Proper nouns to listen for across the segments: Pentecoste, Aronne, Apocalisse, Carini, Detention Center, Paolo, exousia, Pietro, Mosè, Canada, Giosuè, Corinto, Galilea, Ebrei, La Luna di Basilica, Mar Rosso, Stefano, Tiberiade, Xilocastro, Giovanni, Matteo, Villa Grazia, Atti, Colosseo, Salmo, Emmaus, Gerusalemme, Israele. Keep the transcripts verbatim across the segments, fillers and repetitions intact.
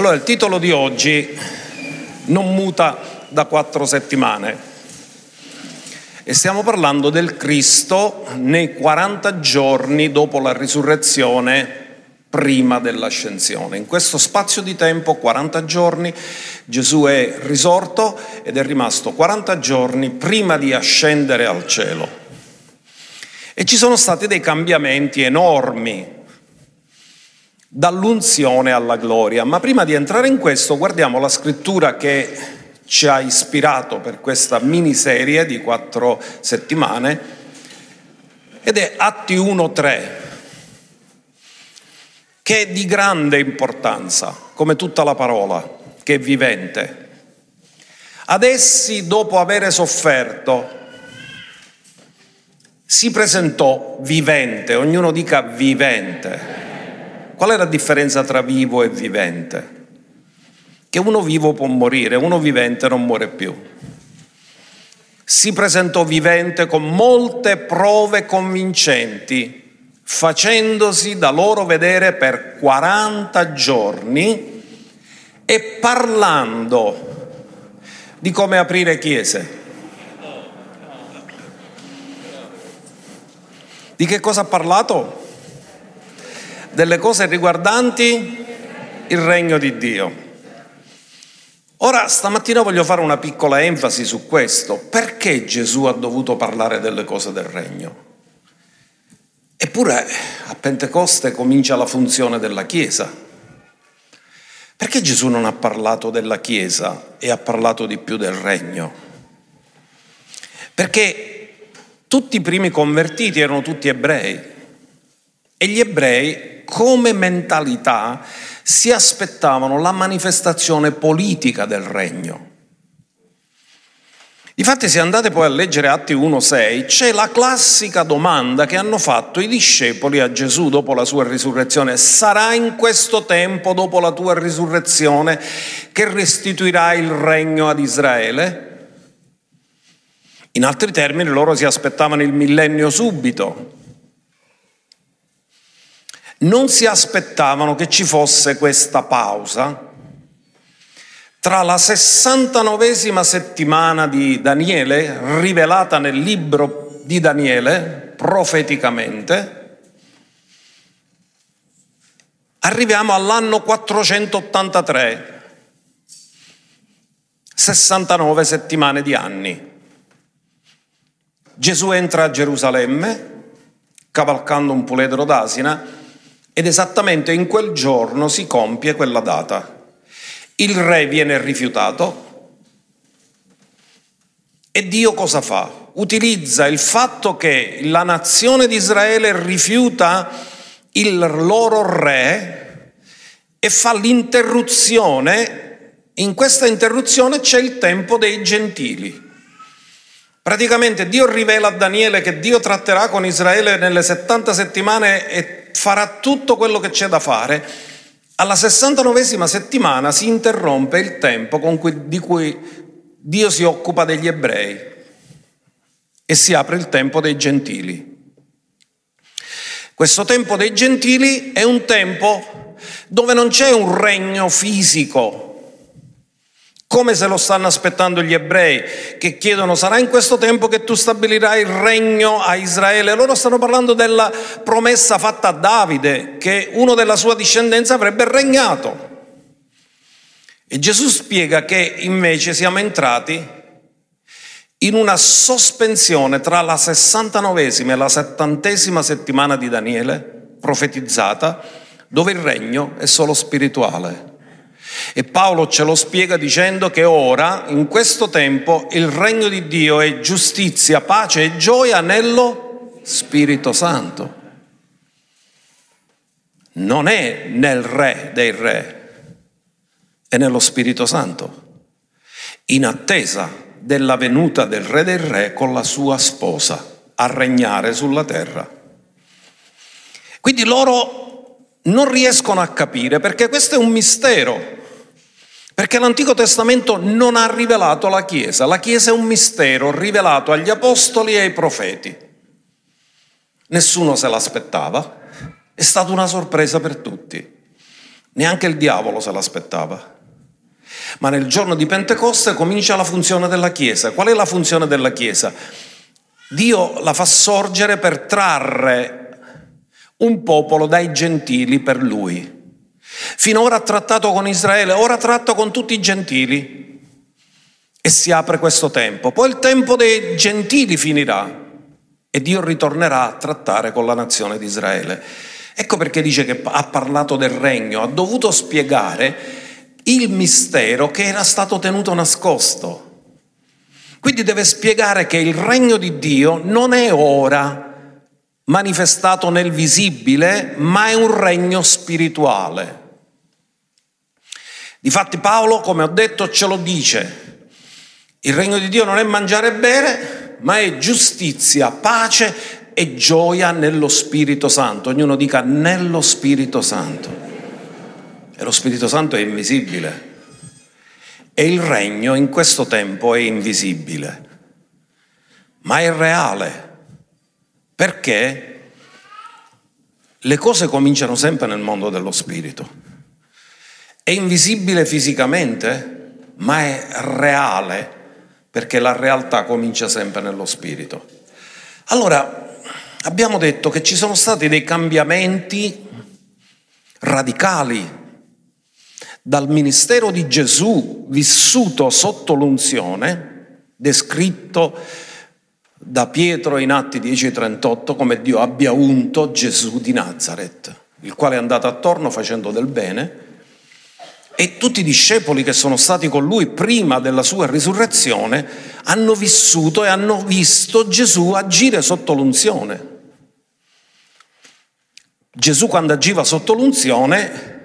Allora, il titolo di oggi non muta da quattro settimane e stiamo parlando del Cristo nei quaranta giorni dopo la risurrezione prima dell'ascensione. In questo spazio di tempo, quaranta giorni, Gesù è risorto ed è rimasto quaranta giorni prima di ascendere al cielo. E ci sono stati dei cambiamenti enormi, dall'unzione alla gloria. Ma prima di entrare in questo, guardiamo la scrittura che ci ha ispirato per questa miniserie di quattro settimane, ed è Atti uno tre, che è di grande importanza, come tutta la parola, che è vivente. Ad essi, dopo avere sofferto, si presentò vivente. Ognuno dica vivente. Qual è la differenza tra vivo e vivente? Che uno vivo può morire, uno vivente non muore più. Si presentò vivente con molte prove convincenti, facendosi da loro vedere per quaranta giorni e parlando di come aprire chiese. Di che cosa ha parlato? Delle cose riguardanti il regno di Dio. Ora, stamattina voglio fare una piccola enfasi su questo. Perché Gesù ha dovuto parlare delle cose del regno? Eppure a Pentecoste comincia la funzione della Chiesa. Perché Gesù non ha parlato della Chiesa e ha parlato di più del regno? Perché tutti i primi convertiti erano tutti ebrei e gli ebrei come mentalità si aspettavano la manifestazione politica del regno. Difatti, se andate poi a leggere Atti uno sei, c'è la classica domanda che hanno fatto i discepoli a Gesù dopo la sua risurrezione: sarà in questo tempo, dopo la tua risurrezione, che restituirai il regno ad Israele? In altri termini, loro si aspettavano il millennio subito. Non si aspettavano che ci fosse questa pausa tra la sessantanovesima settimana di Daniele, rivelata nel libro di Daniele profeticamente. Arriviamo all'anno quattrocentottantatré, sessantanove settimane di anni. Gesù entra a Gerusalemme cavalcando un puledro d'asina. Ed esattamente in quel giorno si compie quella data. Il re viene rifiutato e Dio cosa fa? Utilizza il fatto che la nazione di Israele rifiuta il loro re e fa l'interruzione. In questa interruzione c'è il tempo dei gentili. Praticamente Dio rivela a Daniele che Dio tratterà con Israele nelle settanta settimane e farà tutto quello che c'è da fare. Alla sessantanovesima settimana si interrompe il tempo con cui, di cui Dio si occupa degli ebrei e si apre il tempo dei gentili. Questo tempo dei gentili è un tempo dove non c'è un regno fisico, come se lo stanno aspettando gli ebrei, che chiedono: sarà in questo tempo che tu stabilirai il regno a Israele? Loro stanno parlando della promessa fatta a Davide, che uno della sua discendenza avrebbe regnato. E Gesù spiega che invece siamo entrati in una sospensione tra la sessantanovesima e la settantesima settimana di Daniele, profetizzata, dove il regno è solo spirituale. E Paolo ce lo spiega dicendo che ora, in questo tempo, il regno di Dio è giustizia, pace e gioia nello Spirito Santo. Non è nel Re dei Re, è nello Spirito Santo, in attesa della venuta del Re dei Re con la sua sposa a regnare sulla terra. Quindi loro non riescono a capire, perché questo è un mistero. Perché l'Antico Testamento non ha rivelato la Chiesa. La Chiesa è un mistero rivelato agli Apostoli e ai Profeti. Nessuno se l'aspettava. È stata una sorpresa per tutti. Neanche il diavolo se l'aspettava. Ma nel giorno di Pentecoste comincia la funzione della Chiesa. Qual è la funzione della Chiesa? Dio la fa sorgere per trarre un popolo dai gentili per lui. Finora ha trattato con Israele, ora tratta con tutti i gentili. E si apre questo tempo. Poi il tempo dei gentili finirà e Dio ritornerà a trattare con la nazione di Israele. Ecco perché dice che ha parlato del regno, ha dovuto spiegare il mistero che era stato tenuto nascosto. Quindi deve spiegare che il regno di Dio non è ora manifestato nel visibile, ma è un regno spirituale. Difatti Paolo, come ho detto, ce lo dice. Il regno di Dio non è mangiare e bere, ma è giustizia, pace e gioia nello Spirito Santo. Ognuno dica nello Spirito Santo. E lo Spirito Santo è invisibile. E il regno in questo tempo è invisibile, ma è reale. Perché le cose cominciano sempre nel mondo dello spirito. È invisibile fisicamente, ma è reale, perché la realtà comincia sempre nello spirito. Allora, abbiamo detto che ci sono stati dei cambiamenti radicali dal ministero di Gesù, vissuto sotto l'unzione, descritto da Pietro in Atti dieci trentotto come Dio abbia unto Gesù di Nazaret, il quale è andato attorno facendo del bene, e tutti i discepoli che sono stati con lui prima della sua risurrezione hanno vissuto e hanno visto Gesù agire sotto l'unzione. Gesù, quando agiva sotto l'unzione,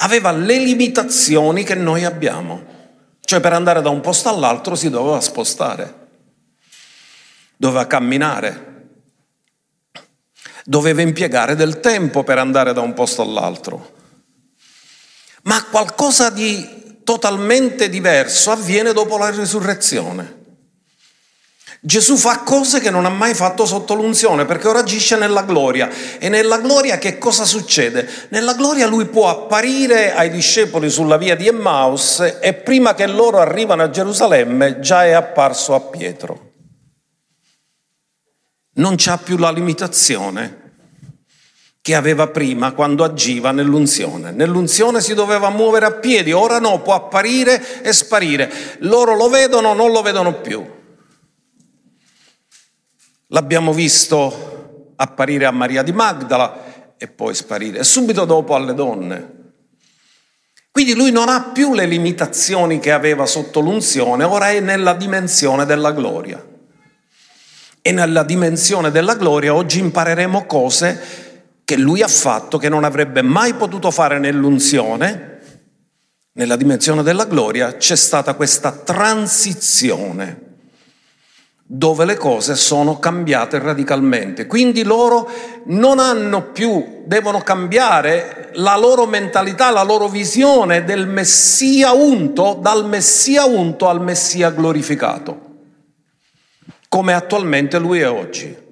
aveva le limitazioni che noi abbiamo, cioè per andare da un posto all'altro si doveva spostare, doveva camminare, doveva impiegare del tempo per andare da un posto all'altro. Ma qualcosa di totalmente diverso avviene dopo la risurrezione. Gesù fa cose che non ha mai fatto sotto l'unzione, perché ora agisce nella gloria. E nella gloria che cosa succede? Nella gloria lui può apparire ai discepoli sulla via di Emmaus, e prima che loro arrivano a Gerusalemme già è apparso a Pietro. Non c'ha più la limitazione che aveva prima quando agiva nell'unzione. Nell'unzione si doveva muovere a piedi, ora no, può apparire e sparire. Loro lo vedono, non lo vedono più. L'abbiamo visto apparire a Maria di Magdala e poi sparire, e subito dopo alle donne. Quindi lui non ha più le limitazioni che aveva sotto l'unzione, ora è nella dimensione della gloria. E nella dimensione della gloria oggi impareremo cose che lui ha fatto, che non avrebbe mai potuto fare nell'unzione. Nella dimensione della gloria c'è stata questa transizione dove le cose sono cambiate radicalmente. Quindi loro non hanno più, devono cambiare la loro mentalità, la loro visione del Messia unto, dal Messia unto al Messia glorificato, come attualmente lui è oggi.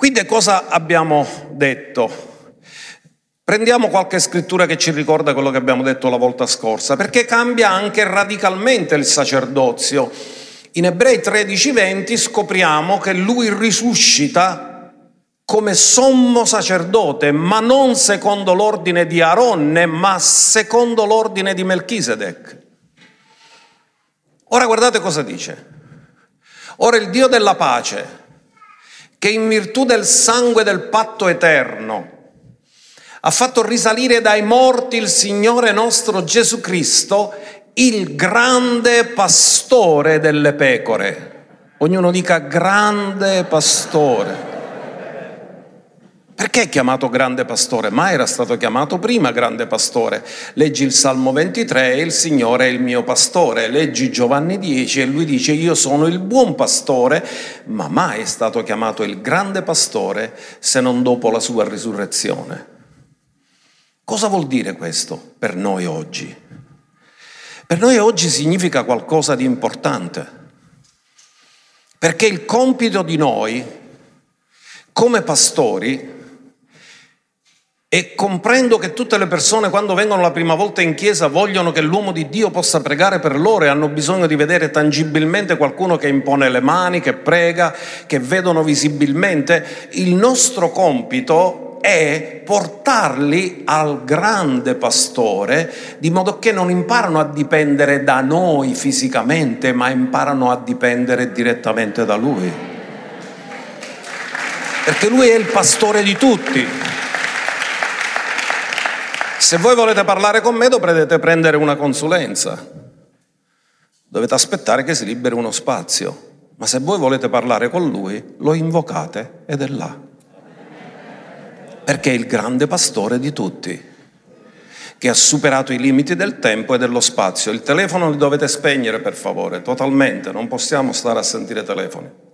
Quindi cosa abbiamo detto? Prendiamo qualche scrittura che ci ricorda quello che abbiamo detto la volta scorsa, perché cambia anche radicalmente il sacerdozio. In Ebrei tredici venti scopriamo che lui risuscita come sommo sacerdote, ma non secondo l'ordine di Aronne, ma secondo l'ordine di Melchisedec. Ora guardate cosa dice. Ora il Dio della pace, che in virtù del sangue del patto eterno ha fatto risalire dai morti il Signore nostro Gesù Cristo, il grande pastore delle pecore. Ognuno dica grande pastore. Perché è chiamato grande pastore? Ma era stato chiamato prima grande pastore. Leggi il Salmo ventitré, il Signore è il mio pastore. Leggi Giovanni dieci e lui dice io sono il buon pastore, ma mai è stato chiamato il grande pastore se non dopo la sua risurrezione. Cosa vuol dire questo per noi oggi? Per noi oggi significa qualcosa di importante, perché il compito di noi come pastori E comprendo che tutte le persone, quando vengono la prima volta in chiesa, vogliono che l'uomo di Dio possa pregare per loro e hanno bisogno di vedere tangibilmente qualcuno che impone le mani, che prega, che vedono visibilmente. Il nostro compito è portarli al grande pastore, di modo che non imparano a dipendere da noi fisicamente, ma imparano a dipendere direttamente da Lui. Perché Lui è il pastore di tutti. Se voi volete parlare con me dovrete prendere una consulenza, dovete aspettare che si liberi uno spazio, ma se voi volete parlare con Lui lo invocate ed è là, perché è il grande pastore di tutti, che ha superato i limiti del tempo e dello spazio. Il telefono lo dovete spegnere, per favore, totalmente, non possiamo stare a sentire telefoni.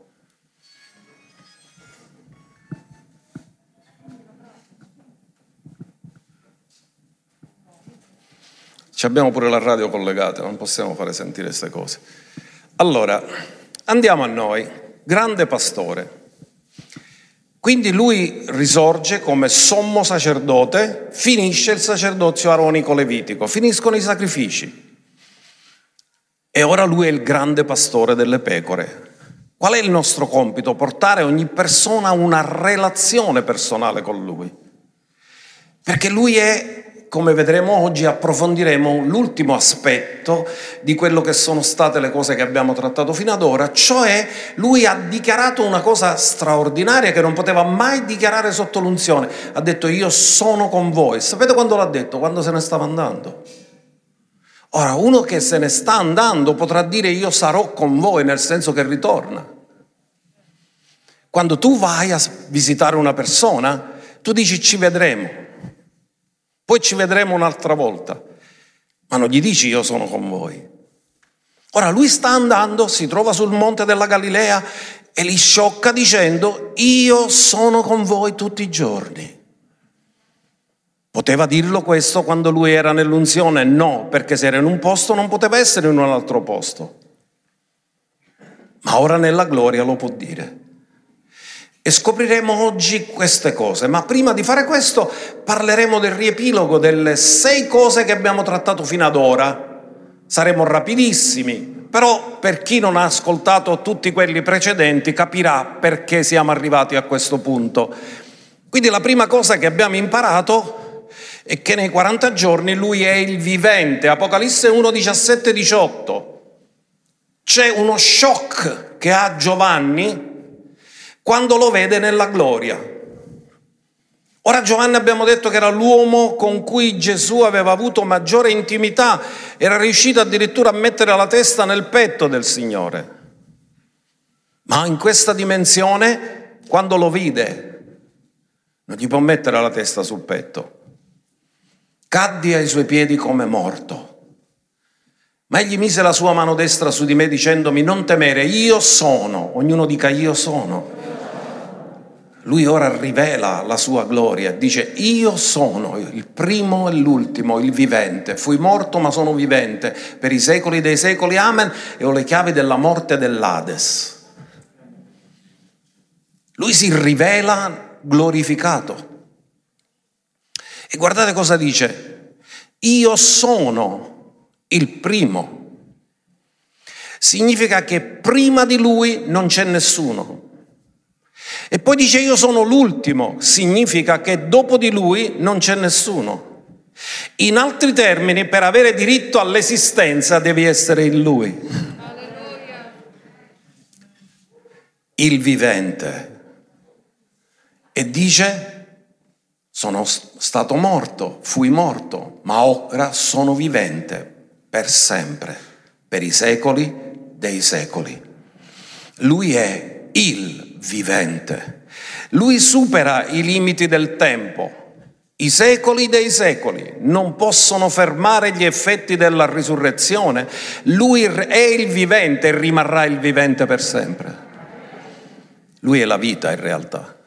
Ci abbiamo pure la radio collegata, non possiamo fare sentire queste cose. Allora, andiamo a noi. Grande pastore. Quindi lui risorge come sommo sacerdote, finisce il sacerdozio aronico levitico, finiscono i sacrifici. E ora lui è il grande pastore delle pecore. Qual è il nostro compito? Portare ogni persona a una relazione personale con lui. Perché lui è... Come vedremo oggi, approfondiremo l'ultimo aspetto di quello che sono state le cose che abbiamo trattato fino ad ora, cioè lui ha dichiarato una cosa straordinaria che non poteva mai dichiarare sotto l'unzione. Ha detto: io sono con voi. Sapete quando l'ha detto? Quando se ne stava andando. Ora, uno che se ne sta andando potrà dire: io sarò con voi, nel senso che ritorna. Quando tu vai a visitare una persona, tu dici: ci vedremo. Poi ci vedremo un'altra volta, ma non gli dici: io sono con voi. Ora lui sta andando, si trova sul monte della Galilea e li sciocca dicendo: io sono con voi tutti i giorni. Poteva dirlo questo quando lui era nell'unzione? No, perché se era in un posto non poteva essere in un altro posto. Ma ora nella gloria lo può dire. E scopriremo oggi queste cose, ma prima di fare questo parleremo del riepilogo delle sei cose che abbiamo trattato fino ad ora. Saremo rapidissimi, però per chi non ha ascoltato tutti quelli precedenti capirà perché siamo arrivati a questo punto. Quindi la prima cosa che abbiamo imparato è che nei quaranta giorni lui è il vivente. Apocalisse uno, diciassette, diciotto. C'è uno shock che ha Giovanni quando lo vede nella gloria. Ora Giovanni abbiamo detto che era l'uomo con cui Gesù aveva avuto maggiore intimità, era riuscito addirittura a mettere la testa nel petto del Signore. Ma in questa dimensione, quando lo vide, non gli può mettere la testa sul petto. Cadde ai suoi piedi come morto. Ma egli mise la sua mano destra su di me dicendomi: non temere, io sono. Ognuno dica: io sono. Lui ora rivela la sua gloria, dice: io sono il primo e l'ultimo, il vivente. Fui morto ma sono vivente per i secoli dei secoli, amen, e ho le chiavi della morte e dell'Ades. Lui si rivela glorificato. E guardate cosa dice: io sono il primo. Significa che prima di lui non c'è nessuno. E poi dice: io sono l'ultimo, significa che dopo di lui non c'è nessuno. In altri termini, per avere diritto all'esistenza devi essere in lui. Alleluia. Il vivente. E dice: sono stato morto, fui morto, ma ora sono vivente per sempre, per i secoli dei secoli. Lui è il vivente. Lui supera i limiti del tempo. I secoli dei secoli non possono fermare gli effetti della risurrezione. Lui è il vivente e rimarrà il vivente per sempre. Lui è la vita, in realtà.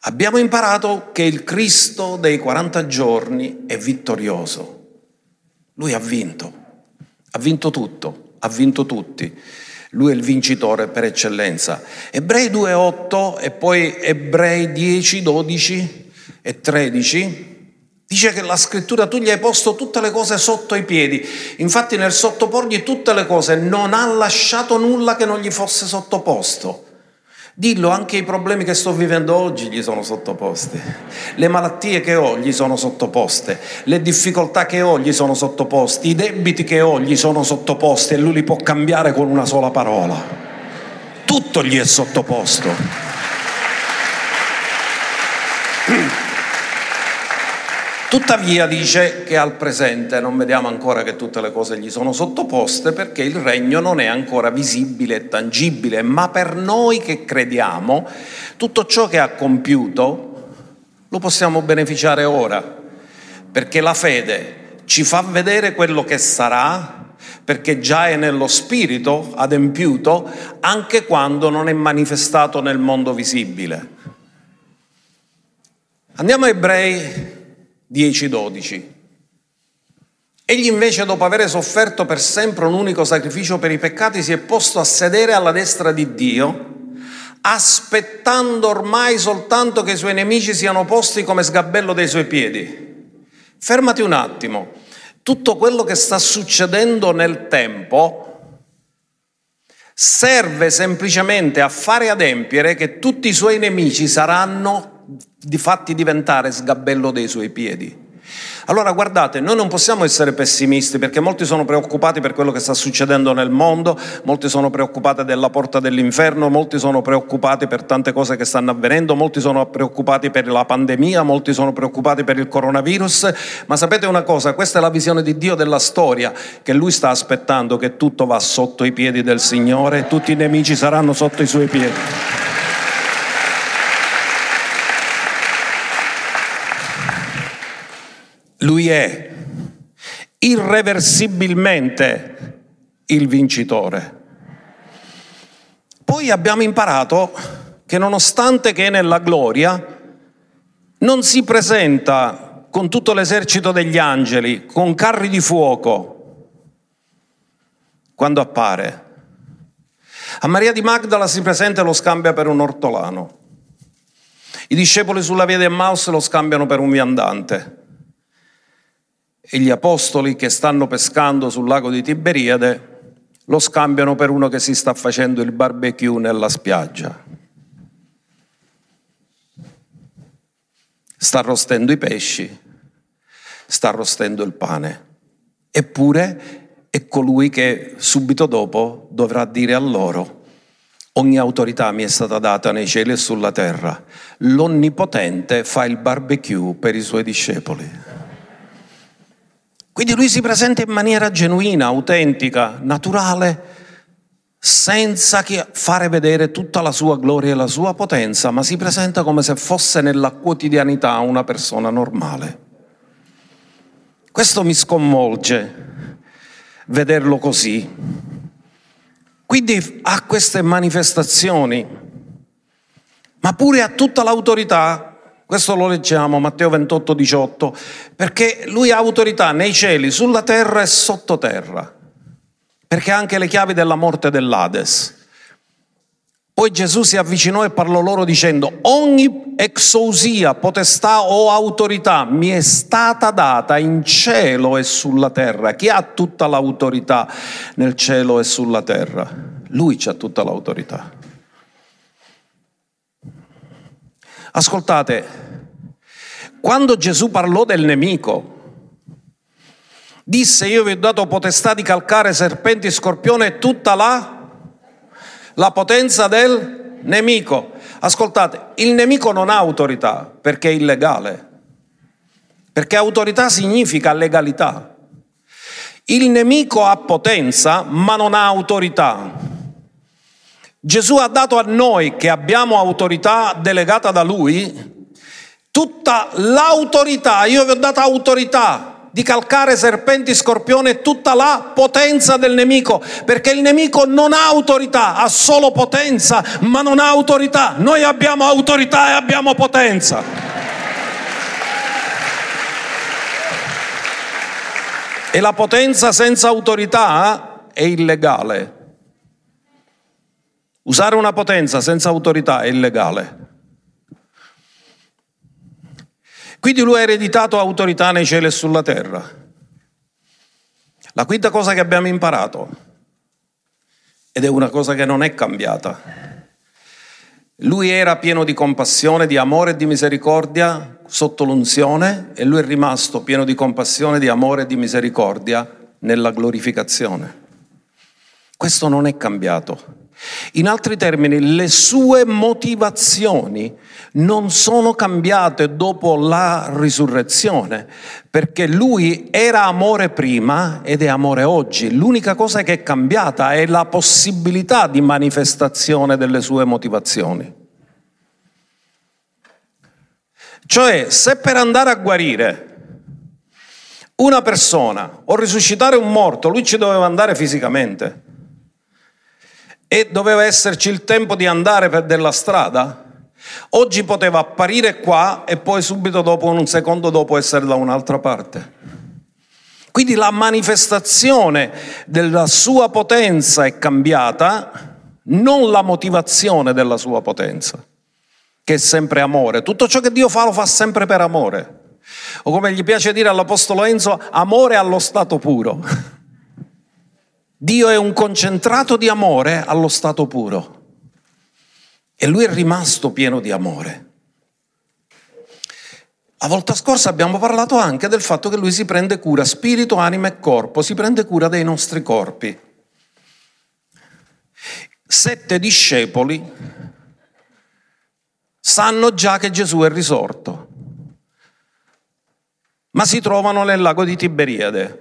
Abbiamo imparato che il Cristo dei quaranta giorni è vittorioso. Lui ha vinto. Ha vinto tutto, ha vinto tutti. Lui è il vincitore per eccellenza. Ebrei due otto e poi Ebrei dieci, dodici e tredici dice che la scrittura tu gli hai posto tutte le cose sotto i piedi. Infatti nel sottoporgli tutte le cose non ha lasciato nulla che non gli fosse sottoposto. Dillo, anche i problemi che sto vivendo oggi gli sono sottoposti, le malattie che ho gli sono sottoposte, le difficoltà che ho gli sono sottoposti, i debiti che ho gli sono sottoposti e lui li può cambiare con una sola parola. Tutto gli è sottoposto. Tuttavia dice che al presente non vediamo ancora che tutte le cose gli sono sottoposte, perché il regno non è ancora visibile e tangibile, ma per noi che crediamo tutto ciò che ha compiuto lo possiamo beneficiare ora, perché la fede ci fa vedere quello che sarà, perché già è nello spirito adempiuto anche quando non è manifestato nel mondo visibile. Andiamo a Ebrei dieci dodici. Egli invece, dopo avere sofferto per sempre un unico sacrificio per i peccati, si è posto a sedere alla destra di Dio, aspettando ormai soltanto che i suoi nemici siano posti come sgabello dei suoi piedi. Fermati un attimo. Tutto quello che sta succedendo nel tempo serve semplicemente a fare adempiere che tutti i suoi nemici saranno di fatti diventare sgabello dei suoi piedi. Allora guardate, noi non possiamo essere pessimisti, perché molti sono preoccupati per quello che sta succedendo nel mondo, molti sono preoccupati della porta dell'inferno, molti sono preoccupati per tante cose che stanno avvenendo, molti sono preoccupati per la pandemia, molti sono preoccupati per il coronavirus, ma sapete una cosa, questa è la visione di Dio della storia, che Lui sta aspettando che tutto va sotto i piedi del Signore, tutti i nemici saranno sotto i suoi piedi. Lui è irreversibilmente il vincitore. Poi abbiamo imparato che nonostante che è nella gloria, non si presenta con tutto l'esercito degli angeli, con carri di fuoco, quando appare. A Maria di Magdala si presenta e lo scambia per un ortolano. I discepoli sulla via di Emmaus lo scambiano per un viandante. E gli apostoli che stanno pescando sul lago di Tiberiade lo scambiano per uno che si sta facendo il barbecue nella spiaggia. Sta arrostendo i pesci, sta arrostendo il pane. Eppure è colui che subito dopo dovrà dire a loro: ogni autorità mi è stata data nei cieli e sulla terra. L'Onnipotente fa il barbecue per i suoi discepoli. Quindi lui si presenta in maniera genuina, autentica, naturale, senza fare vedere tutta la sua gloria e la sua potenza, ma si presenta come se fosse nella quotidianità una persona normale. Questo mi sconvolge, vederlo così. Quindi ha queste manifestazioni, ma pure ha tutta l'autorità. Questo lo leggiamo, Matteo ventotto diciotto, perché lui ha autorità nei cieli, sulla terra e sottoterra, perché ha anche le chiavi della morte dell'Ades. Poi Gesù si avvicinò e parlò loro dicendo: ogni exousia, potestà o autorità mi è stata data in cielo e sulla terra. Chi ha tutta l'autorità nel cielo e sulla terra? Lui c'ha tutta l'autorità. Ascoltate, quando Gesù parlò del nemico, disse: io vi ho dato potestà di calcare serpenti, scorpione e tutta la, la potenza del nemico. Ascoltate, il nemico non ha autorità perché è illegale, perché autorità significa legalità. Il nemico ha potenza ma non ha autorità. Gesù ha dato a noi, che abbiamo autorità delegata da Lui, tutta l'autorità. Io vi ho dato autorità di calcare serpenti, scorpione e tutta la potenza del nemico, perché il nemico non ha autorità, ha solo potenza, ma non ha autorità. Noi abbiamo autorità e abbiamo potenza. E la potenza senza autorità è illegale. Usare una potenza senza autorità è illegale. Quindi lui ha ereditato autorità nei cieli e sulla terra. La quinta cosa che abbiamo imparato, ed è una cosa che non è cambiata, lui era pieno di compassione, di amore e di misericordia sotto l'unzione, e lui è rimasto pieno di compassione, di amore e di misericordia nella glorificazione. Questo non è cambiato. In altri termini, le sue motivazioni non sono cambiate dopo la risurrezione, perché lui era amore prima ed è amore oggi. L'unica cosa che è cambiata è la possibilità di manifestazione delle sue motivazioni. Cioè, se per andare a guarire una persona o risuscitare un morto, lui ci doveva andare fisicamente e doveva esserci il tempo di andare per della strada, oggi poteva apparire qua e poi subito dopo, un secondo dopo, essere da un'altra parte. Quindi la manifestazione della sua potenza è cambiata, non la motivazione della sua potenza, che è sempre amore. Tutto ciò che Dio fa lo fa sempre per amore. O come gli piace dire all'apostolo Enzo, amore allo stato puro. Dio è un concentrato di amore allo stato puro. E lui è rimasto pieno di amore. La volta scorsa abbiamo parlato anche del fatto che lui si prende cura, spirito, anima e corpo, si prende cura dei nostri corpi. Sette discepoli sanno già che Gesù è risorto, ma si trovano nel lago di Tiberiade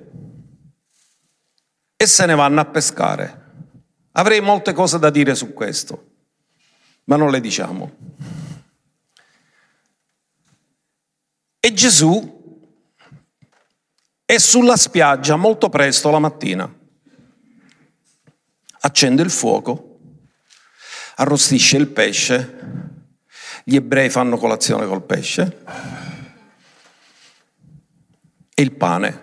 e se ne vanno a pescare. Avrei molte cose da dire su questo, ma non le diciamo. E Gesù è sulla spiaggia molto presto la mattina. Accende il fuoco, arrostisce il pesce. Gli ebrei fanno colazione col pesce e il pane.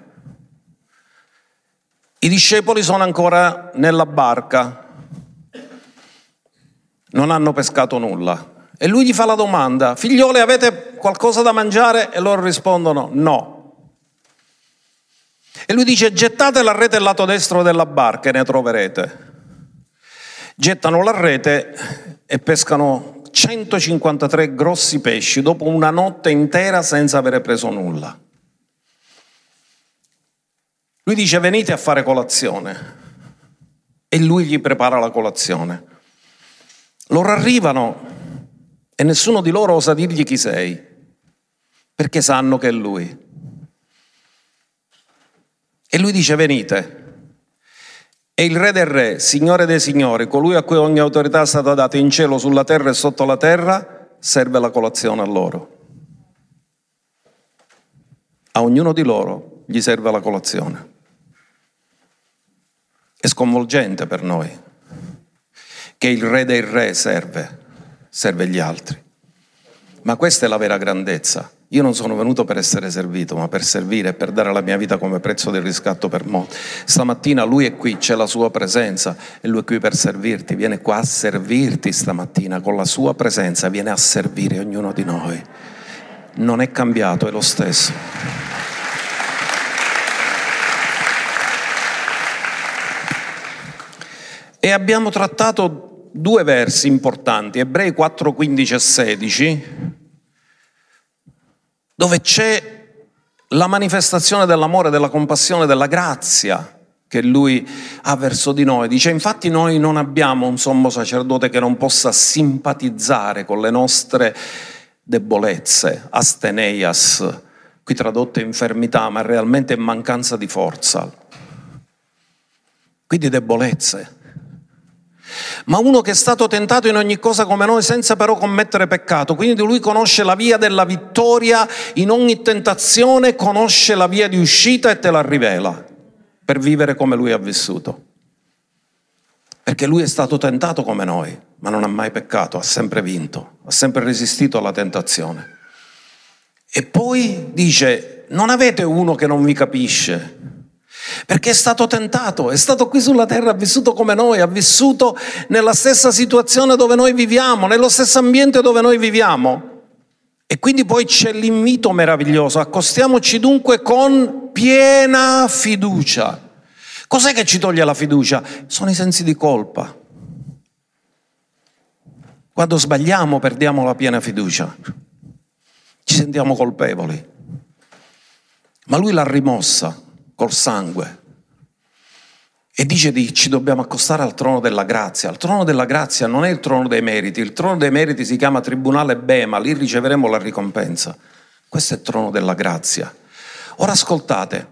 I discepoli sono ancora nella barca, non hanno pescato nulla. E lui gli fa la domanda: figlioli, avete qualcosa da mangiare? E loro rispondono no. E lui dice: gettate la rete al lato destro della barca e ne troverete. Gettano la rete e pescano centocinquantatré grossi pesci dopo una notte intera senza avere preso nulla. Lui dice: venite a fare colazione. E lui gli prepara la colazione. Loro arrivano e nessuno di loro osa dirgli chi sei, perché sanno che è lui. E lui dice: venite. E il Re del Re, Signore dei Signori, colui a cui ogni autorità è stata data in cielo, sulla terra e sotto la terra, serve la colazione a loro. A ognuno di loro gli serve la colazione. È sconvolgente per noi che il Re dei Re serve, serve gli altri. Ma questa è la vera grandezza. Io non sono venuto per essere servito, ma per servire e per dare la mia vita come prezzo del riscatto per molti. Stamattina lui è qui, c'è la sua presenza, e lui è qui per servirti. Viene qua a servirti stamattina, con la sua presenza viene a servire ognuno di noi. Non è cambiato, è lo stesso. E abbiamo trattato due versi importanti, Ebrei quattro, quindici e sedici, dove c'è la manifestazione dell'amore, della compassione, della grazia che lui ha verso di noi. Dice: infatti noi non abbiamo un sommo sacerdote che non possa simpatizzare con le nostre debolezze, asteneias, qui tradotte infermità, ma realmente mancanza di forza, quindi debolezze. Ma uno che è stato tentato in ogni cosa come noi, senza però commettere peccato. Quindi lui conosce la via della vittoria in ogni tentazione, conosce la via di uscita e te la rivela per vivere come lui ha vissuto. Perché lui è stato tentato come noi, ma non ha mai peccato, ha sempre vinto, ha sempre resistito alla tentazione. E poi dice: non avete uno che non vi capisce, perché è stato tentato, è stato qui sulla terra, ha vissuto come noi, ha vissuto nella stessa situazione dove noi viviamo, nello stesso ambiente dove noi viviamo. E quindi poi c'è l'invito meraviglioso: accostiamoci dunque con piena fiducia. Cos'è che ci toglie la fiducia? Sono i sensi di colpa. Quando sbagliamo perdiamo la piena fiducia, ci sentiamo colpevoli. Ma lui l'ha rimossa col sangue e dice di ci dobbiamo accostare al trono della grazia. Il trono della grazia non è il trono dei meriti, il trono dei meriti si chiama tribunale Bema, lì riceveremo la ricompensa. Questo è il trono della grazia. Ora ascoltate,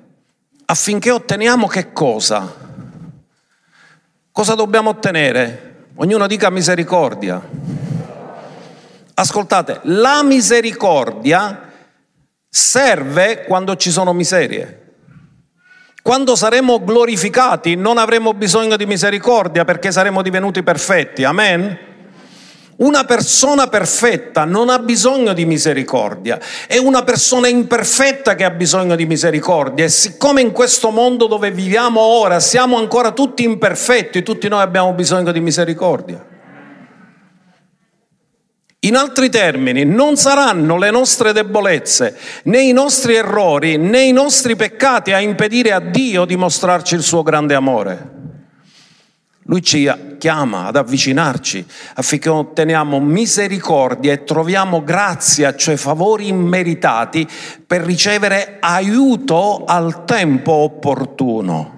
affinché otteniamo che cosa? Cosa dobbiamo ottenere? Ognuno dica misericordia. Ascoltate, la misericordia serve quando ci sono miserie. Quando saremo glorificati non avremo bisogno di misericordia perché saremo divenuti perfetti. Amen? Una persona perfetta non ha bisogno di misericordia, è una persona imperfetta che ha bisogno di misericordia. E siccome in questo mondo dove viviamo ora siamo ancora tutti imperfetti, tutti noi abbiamo bisogno di misericordia. In altri termini, non saranno le nostre debolezze, né i nostri errori, né i nostri peccati a impedire a Dio di mostrarci il suo grande amore. Lui ci chiama ad avvicinarci affinché otteniamo misericordia e troviamo grazia, cioè favori immeritati, per ricevere aiuto al tempo opportuno.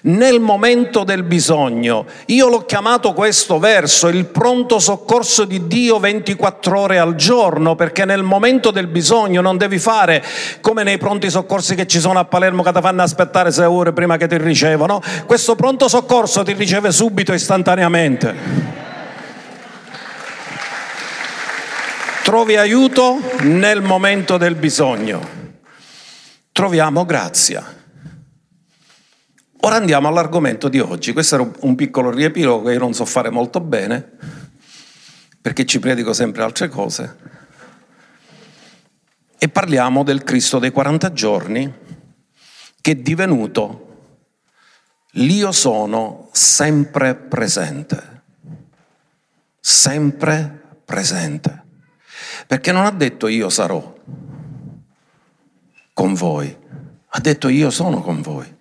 Nel momento del bisogno, io l'ho chiamato questo verso il pronto soccorso di Dio ventiquattro ore al giorno, perché nel momento del bisogno non devi fare come nei pronti soccorsi che ci sono a Palermo, che ti fanno aspettare sei ore prima che ti ricevano. Questo pronto soccorso ti riceve subito, istantaneamente. Trovi aiuto nel momento del bisogno, troviamo grazia. Ora andiamo all'argomento di oggi. Questo era un piccolo riepilogo che io non so fare molto bene, perché ci predico sempre altre cose. E parliamo del Cristo dei quaranta giorni, che è divenuto l'Io sono sempre presente. Sempre presente. Perché non ha detto io sarò con voi, ha detto io sono con voi.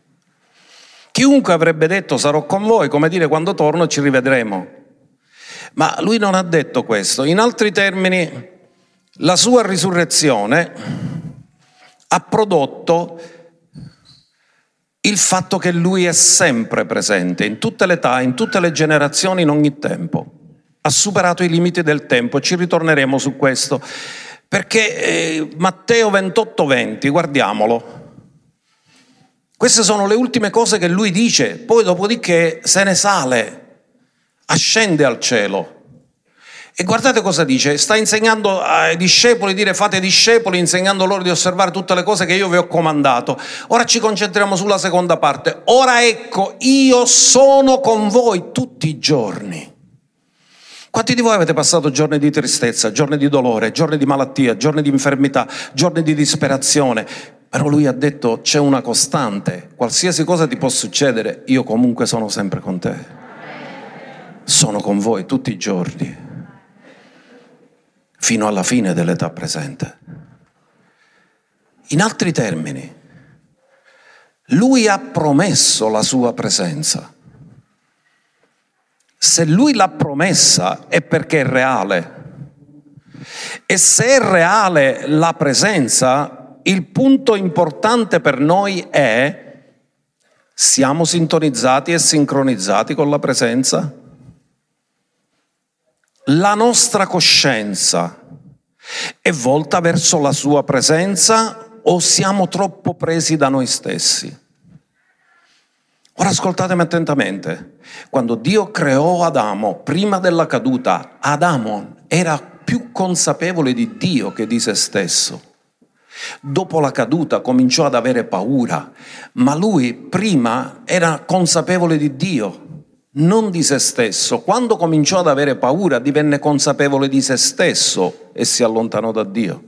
Chiunque avrebbe detto sarò con voi, come dire quando torno ci rivedremo. Ma lui non ha detto questo. In altri termini, la sua risurrezione ha prodotto il fatto che lui è sempre presente, in tutte le età, in tutte le generazioni, in ogni tempo. Ha superato i limiti del tempo, ci ritorneremo su questo. Perché eh, Matteo ventotto venti, guardiamolo. Queste sono le ultime cose che lui dice, poi dopodiché se ne sale, ascende al cielo. E guardate cosa dice, sta insegnando ai discepoli, dire fate discepoli, insegnando loro di osservare tutte le cose che io vi ho comandato. Ora ci concentriamo sulla seconda parte. Ora ecco, io sono con voi tutti i giorni. Quanti di voi avete passato giorni di tristezza, giorni di dolore, giorni di malattia, giorni di infermità, giorni di disperazione? Però lui ha detto c'è una costante, qualsiasi cosa ti può succedere, io comunque sono sempre con te. Sono con voi tutti i giorni, fino alla fine dell'età presente. In altri termini, lui ha promesso la sua presenza. Se lui l'ha promessa è perché è reale. E se è reale la presenza, il punto importante per noi è: siamo sintonizzati e sincronizzati con la presenza? La nostra coscienza è volta verso la sua presenza o siamo troppo presi da noi stessi? Ora ascoltatemi attentamente. Quando Dio creò Adamo, prima della caduta, Adamo era più consapevole di Dio che di se stesso. Dopo la caduta cominciò ad avere paura, ma lui prima era consapevole di Dio, non di se stesso. Quando cominciò ad avere paura divenne consapevole di se stesso e si allontanò da Dio.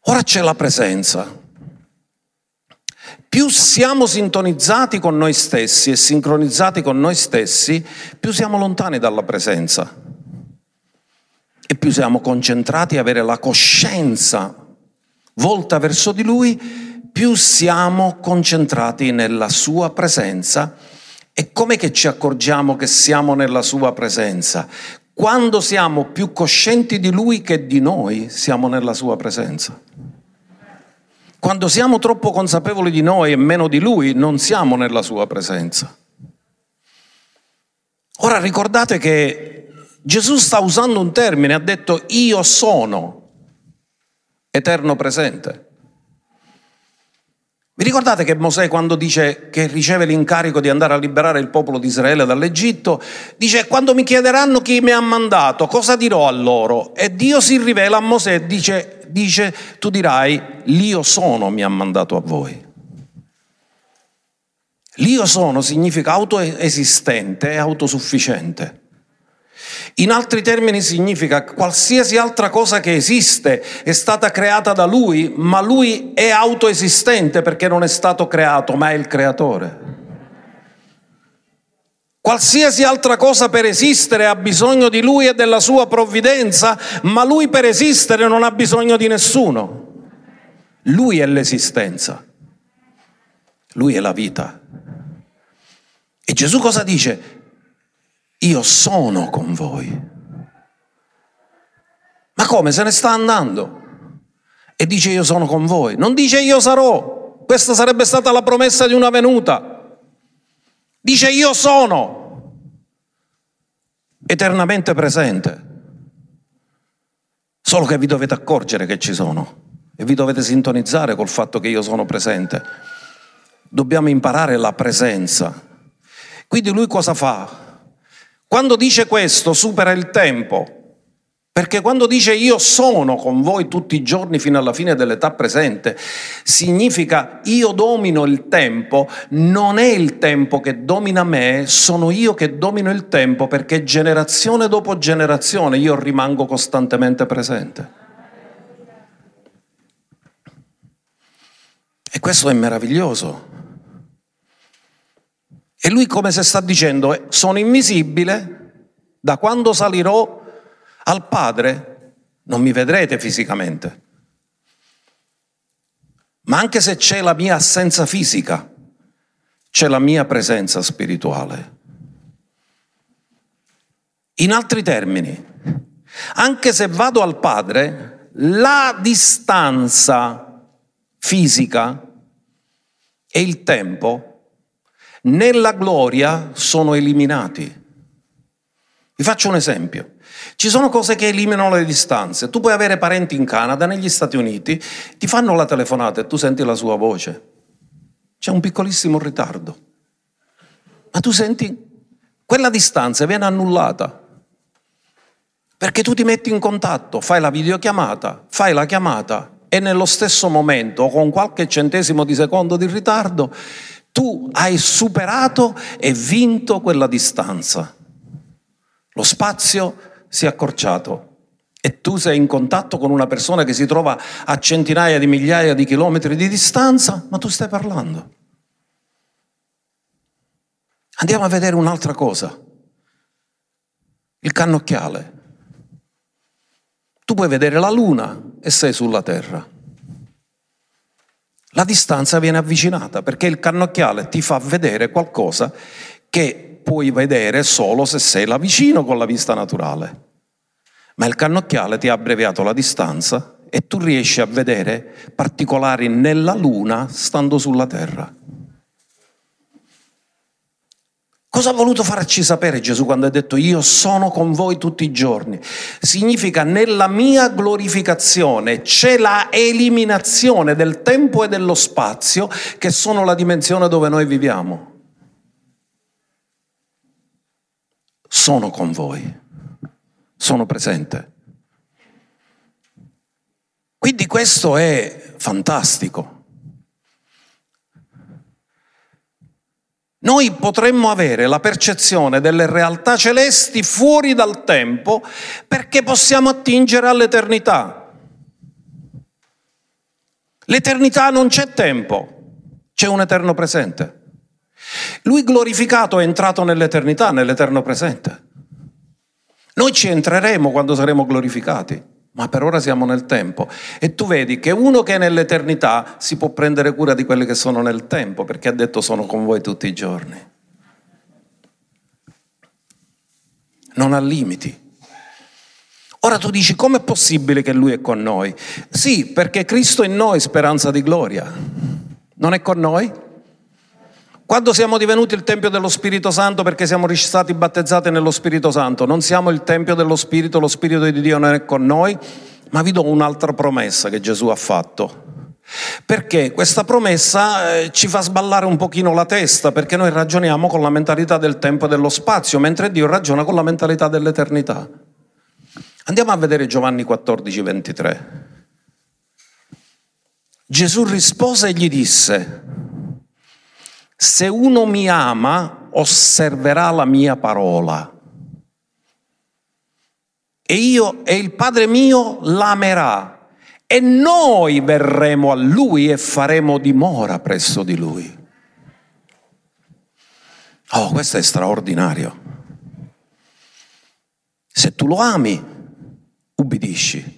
Ora c'è la presenza. Più siamo sintonizzati con noi stessi e sincronizzati con noi stessi, più siamo lontani dalla presenza e più siamo concentrati a avere la coscienza volta verso di Lui, più siamo concentrati nella Sua presenza. E com'è che ci accorgiamo che siamo nella Sua presenza? Quando siamo più coscienti di Lui che di noi, siamo nella Sua presenza. Quando siamo troppo consapevoli di noi e meno di Lui, non siamo nella Sua presenza. Ora ricordate che Gesù sta usando un termine, ha detto io sono eterno presente. Vi ricordate che Mosè, quando dice che riceve l'incarico di andare a liberare il popolo di Israele dall'Egitto, dice quando mi chiederanno chi mi ha mandato, cosa dirò a loro? E Dio si rivela a Mosè e dice... dice, tu dirai, l'Io sono mi ha mandato a voi. L'Io sono significa autoesistente e autosufficiente. In altri termini significa qualsiasi altra cosa che esiste è stata creata da Lui, ma Lui è autoesistente perché non è stato creato, ma è il creatore. Qualsiasi altra cosa per esistere ha bisogno di Lui e della Sua provvidenza, ma Lui per esistere non ha bisogno di nessuno. Lui è l'esistenza. Lui è la vita. E Gesù cosa dice? Io sono con voi. Ma come? Se ne sta andando. E dice io sono con voi. Non dice io sarò. Questa sarebbe stata la promessa di una venuta. Dice io sono eternamente presente, solo che vi dovete accorgere che ci sono e vi dovete sintonizzare col fatto che io sono presente. Dobbiamo imparare la presenza. Quindi Lui cosa fa? Quando dice questo supera il tempo, perché quando dice io sono con voi tutti i giorni fino alla fine dell'età presente, significa io domino il tempo, non è il tempo che domina me, sono io che domino il tempo, perché generazione dopo generazione io rimango costantemente presente. E questo è meraviglioso. E Lui come se sta dicendo, sono invisibile, da quando salirò al Padre non mi vedrete fisicamente, ma anche se c'è la mia assenza fisica, c'è la mia presenza spirituale. In altri termini, anche se vado al Padre, la distanza fisica e il tempo nella gloria sono eliminati. Vi faccio un esempio. Ci sono cose che eliminano le distanze. Tu puoi avere parenti in Canada, negli Stati Uniti, ti fanno la telefonata e tu senti la sua voce. C'è un piccolissimo ritardo. Ma tu senti? Quella distanza viene annullata. Perché tu ti metti in contatto, fai la videochiamata, fai la chiamata e nello stesso momento, con qualche centesimo di secondo di ritardo, tu hai superato e vinto quella distanza. Lo spazio si è accorciato e tu sei in contatto con una persona che si trova a centinaia di migliaia di chilometri di distanza, ma tu stai parlando. Andiamo a vedere un'altra cosa. Il cannocchiale. Tu puoi vedere la luna e sei sulla terra. La distanza viene avvicinata perché il cannocchiale ti fa vedere qualcosa che puoi vedere solo se sei là vicino con la vista naturale, ma il cannocchiale ti ha abbreviato la distanza e tu riesci a vedere particolari nella luna stando sulla terra. Cosa ha voluto farci sapere Gesù quando ha detto io sono con voi tutti i giorni? Significa nella mia glorificazione c'è la eliminazione del tempo e dello spazio, che sono la dimensione dove noi viviamo. Sono con voi, sono presente. Quindi questo è fantastico. Noi potremmo avere la percezione delle realtà celesti fuori dal tempo perché possiamo attingere all'eternità. L'eternità non c'è tempo, c'è un eterno presente. Lui glorificato è entrato nell'eternità, nell'eterno presente. Noi ci entreremo quando saremo glorificati, ma per ora siamo nel tempo. E tu vedi che uno che è nell'eternità si può prendere cura di quelli che sono nel tempo, perché ha detto sono con voi tutti i giorni. Non ha limiti. Ora tu dici, com'è possibile che Lui è con noi? Sì, perché Cristo in noi, speranza di gloria. Non è con noi? Quando siamo divenuti il Tempio dello Spirito Santo, perché siamo stati battezzati nello Spirito Santo, non siamo il Tempio dello Spirito, lo Spirito di Dio non è con noi, ma vi do un'altra promessa che Gesù ha fatto. Perché questa promessa ci fa sballare un pochino la testa, perché noi ragioniamo con la mentalità del tempo e dello spazio, mentre Dio ragiona con la mentalità dell'eternità. Andiamo a vedere Giovanni quattordici, ventitré. Gesù rispose e gli disse: se uno mi ama, osserverà la mia parola, e io e il Padre mio l'amerà, e noi verremo a Lui e faremo dimora presso di Lui. Oh, questo è straordinario. Se tu lo ami, ubbidisci.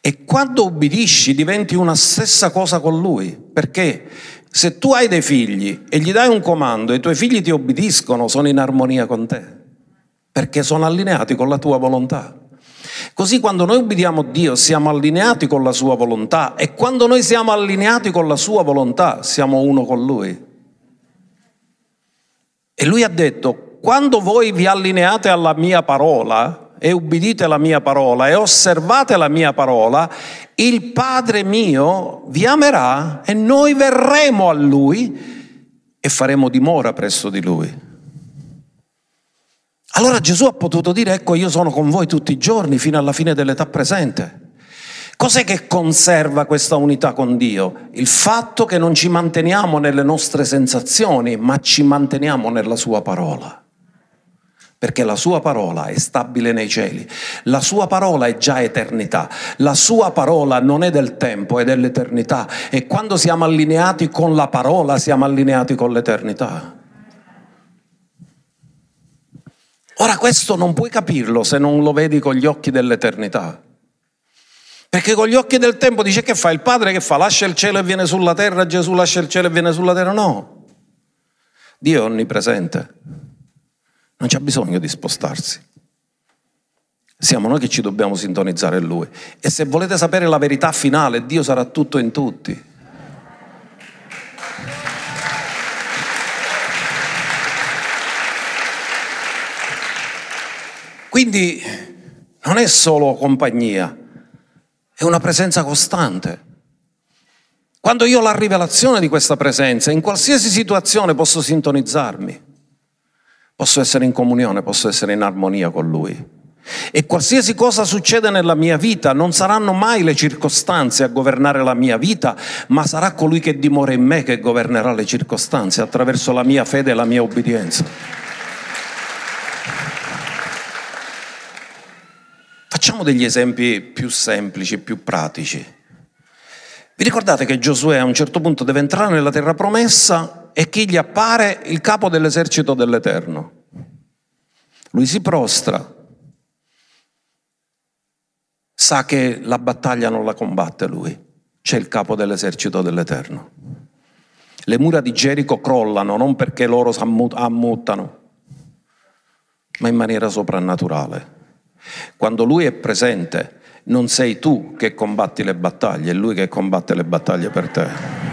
E quando ubbidisci diventi una stessa cosa con Lui. Perché se tu hai dei figli e gli dai un comando e i tuoi figli ti obbediscono, sono in armonia con te. Perché sono allineati con la tua volontà. Così quando noi ubbidiamo Dio siamo allineati con la sua volontà, e quando noi siamo allineati con la sua volontà siamo uno con Lui. E Lui ha detto: quando voi vi allineate alla mia parola e ubbidite la mia parola e osservate la mia parola, il Padre mio vi amerà e noi verremo a Lui e faremo dimora presso di Lui. Allora Gesù ha potuto dire: ecco, io sono con voi tutti i giorni fino alla fine dell'età presente. Cos'è che conserva questa unità con Dio? Il fatto che non ci manteniamo nelle nostre sensazioni, ma ci manteniamo nella sua parola. Perché la sua parola è stabile nei cieli. La sua parola è già eternità. La sua parola non è del tempo, è dell'eternità. E quando siamo allineati con la parola, siamo allineati con l'eternità. Ora questo non puoi capirlo se non lo vedi con gli occhi dell'eternità. Perché con gli occhi del tempo dice: che fa? Il Padre che fa? Lascia il cielo e viene sulla terra, Gesù lascia il cielo e viene sulla terra. No. Dio è onnipresente. Non c'è bisogno di spostarsi. Siamo noi che ci dobbiamo sintonizzare in Lui. E se volete sapere la verità finale, Dio sarà tutto in tutti. Quindi non è solo compagnia, è una presenza costante. Quando io ho la rivelazione di questa presenza, in qualsiasi situazione posso sintonizzarmi, posso essere in comunione, posso essere in armonia con Lui. E qualsiasi cosa succede nella mia vita, non saranno mai le circostanze a governare la mia vita, ma sarà colui che dimora in me che governerà le circostanze attraverso la mia fede e la mia obbedienza. Facciamo degli esempi più semplici, più pratici. Vi ricordate che Giosuè a un certo punto deve entrare nella terra promessa e chi gli appare? Il capo dell'esercito dell'Eterno. Lui si prostra, sa che la battaglia non la combatte lui, c'è il capo dell'esercito dell'Eterno. Le mura di Gerico crollano non perché loro si ammuttano, ma in maniera soprannaturale. Quando Lui è presente, non sei tu che combatti le battaglie, è Lui che combatte le battaglie per te.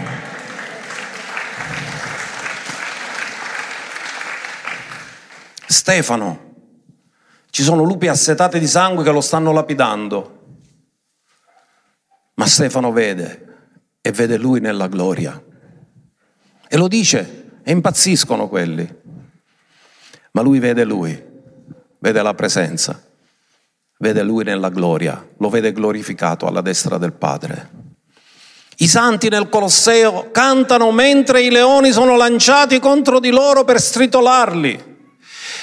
Stefano, ci sono lupi assetati di sangue che lo stanno lapidando, ma Stefano vede e vede Lui nella gloria e lo dice, e impazziscono quelli, ma lui vede Lui, vede la presenza. Vede Lui nella gloria, lo vede glorificato alla destra del Padre. I santi nel Colosseo cantano mentre i leoni sono lanciati contro di loro per stritolarli.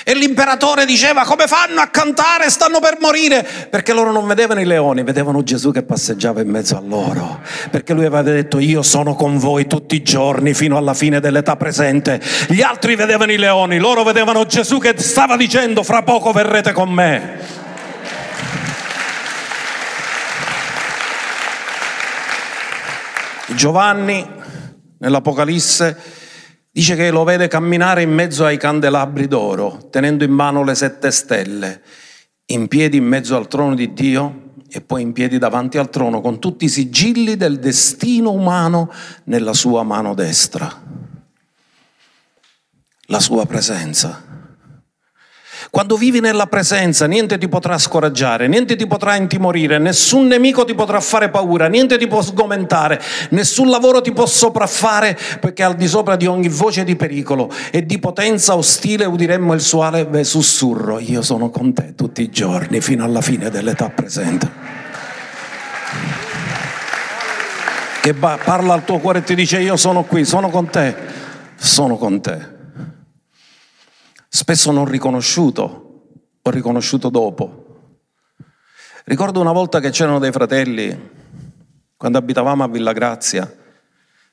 E l'imperatore diceva: come fanno a cantare? Stanno per morire. Perché loro non vedevano i leoni, vedevano Gesù che passeggiava in mezzo a loro. Perché lui aveva detto: io sono con voi tutti i giorni fino alla fine dell'età presente. Gli altri vedevano i leoni, loro vedevano Gesù che stava dicendo: fra poco verrete con me. Giovanni nell'Apocalisse dice che lo vede camminare in mezzo ai candelabri d'oro, tenendo in mano le sette stelle, in piedi in mezzo al trono di Dio e poi in piedi davanti al trono con tutti i sigilli del destino umano nella sua mano destra. La sua presenza. Quando vivi nella presenza, niente ti potrà scoraggiare, niente ti potrà intimorire, nessun nemico ti potrà fare paura, niente ti può sgomentare, nessun lavoro ti può sopraffare, perché al di sopra di ogni voce di pericolo e di potenza ostile udiremmo il suave sussurro: io sono con te tutti i giorni fino alla fine dell'età presente. Che parla al tuo cuore e ti dice: io sono qui, sono con te, sono con te. Spesso non riconosciuto, ho riconosciuto dopo. Ricordo una volta che c'erano dei fratelli, quando abitavamo a Villa Grazia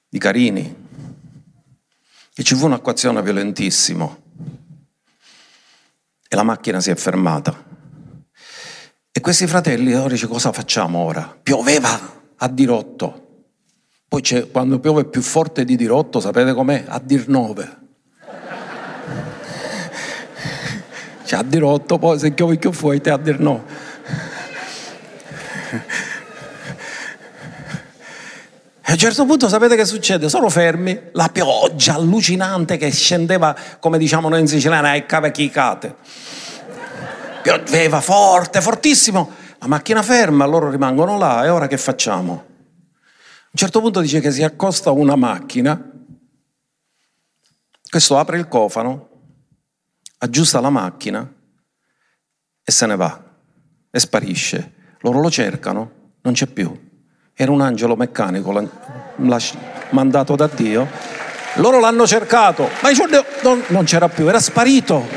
di Carini, e ci fu un'acquazione violentissima e la macchina si è fermata. E questi fratelli, allora dice: cosa facciamo ora? Pioveva a dirotto. Poi c'è, quando piove più forte di dirotto, sapete com'è? A dirnove. Ci ha dirotto, poi se chiove più fuori te ha dir no. E a un certo punto sapete che succede? Sono fermi, la pioggia allucinante che scendeva, come diciamo noi in siciliano, ai cavechicate. Pioveva forte, fortissimo, la macchina ferma, loro rimangono là. E ora che facciamo? A un certo punto dice che si accosta una macchina, questo apre il cofano, aggiusta la macchina e se ne va e sparisce. Loro lo cercano, non c'è più. Era un angelo meccanico la, la, mandato da Dio. Loro l'hanno cercato, ma non, non c'era più, era sparito.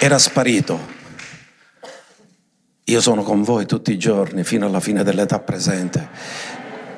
Era sparito. Io sono con voi tutti i giorni fino alla fine dell'età presente.